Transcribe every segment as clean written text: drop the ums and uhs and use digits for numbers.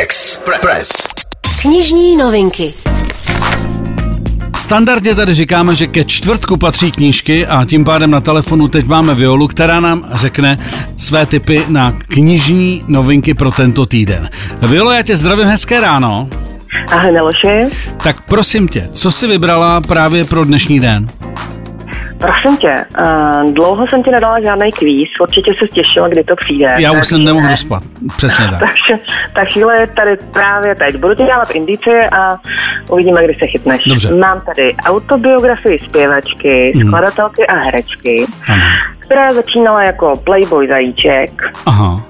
Express. Knižní novinky. Standardně tady říkáme, že ke čtvrtku patří knížky a tím pádem na telefonu teď máme Violu, která nám řekne své tipy na knižní novinky pro tento týden. Violo, já tě zdravím, hezké ráno. Ahoj, Miloši. Tak prosím tě, co jsi vybrala právě pro dnešní den? Prosím tě, dlouho jsem ti nedala žádný kvíz, určitě se těšila, kdy to přijde. Já už jsem nemohl dospat, přesně tak. Ta chvíle je tady právě teď. Budu ti dávat indicie a uvidíme, kdy se chytneš. Dobře. Mám tady autobiografii zpěvačky, skladatelky a herečky, která začínala jako playboy zajíček. Aha.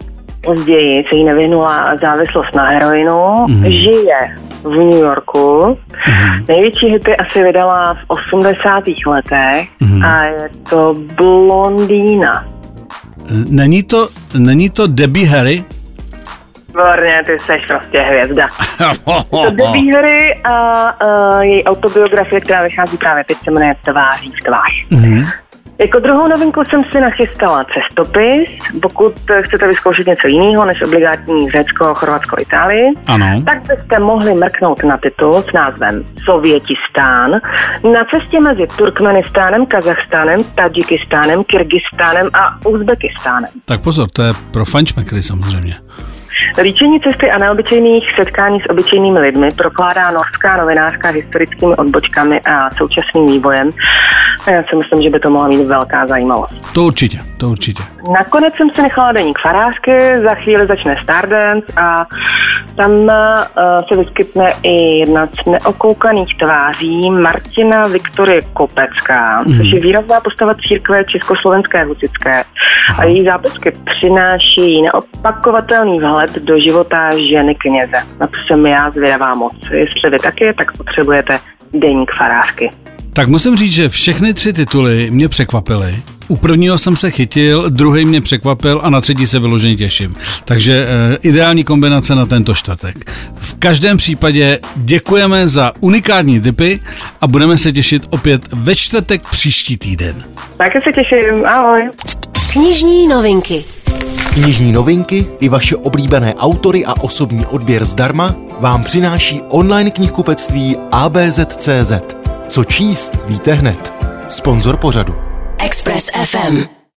Později se jí nevyhnula závislost na heroinu, žije v New Yorku, největší hity asi vydala v 80. letech a je to blondýna. Není to Debbie Harry? Výborně, ty seš prostě hvězda. Je to Debbie Harry a její autobiografie, která vychází právě teď, se jmenuje Tváří v tvář. Jako druhou novinku jsem si nachystala cestopis, pokud chcete vyzkoušet něco jiného než obligátní Řecko, Chorvatsko, Itálii, ano. Tak byste mohli mrknout na titul s názvem Sovětistán na cestě mezi Turkmenistánem, Kazachstánem, Tadžikistánem, Kirgistánem a Uzbekistánem. Tak pozor, to je pro fančmekry samozřejmě. Líčení cesty a neobyčejných setkání s obyčejnými lidmi prokládá norská novinářka historickými odbočkami a současným vývojem. A já si myslím, že by to mohla mít velká zajímavost. To určitě. Nakonec jsem si nechala deník farářky, za chvíli začne Stardance a tam se vyskytne i jedna z neokoukaných tváří Martina Viktorie Kopecká, což je výrazná postava církve československé husitské. A její zápisky přináší neopakovatelný vhled do života ženy kněze. Na to jsem já zvědavá moc. Jestli vy taky, tak potřebujete deník farářky. Tak musím říct, že všechny tři tituly mě překvapily. U prvního jsem se chytil, druhý mě překvapil a na třetí se vyloženě těším. Takže ideální kombinace na tento čtvrtek. V každém případě děkujeme za unikátní tipy a budeme se těšit opět ve čtvrtek příští týden. Taky se těším, ahoj. Knižní novinky. Knižní novinky i vaše oblíbené autory a osobní odběr zdarma vám přináší online knihkupectví ABZ.cz. Co číst, víte hned. Sponzor pořadu. Express FM.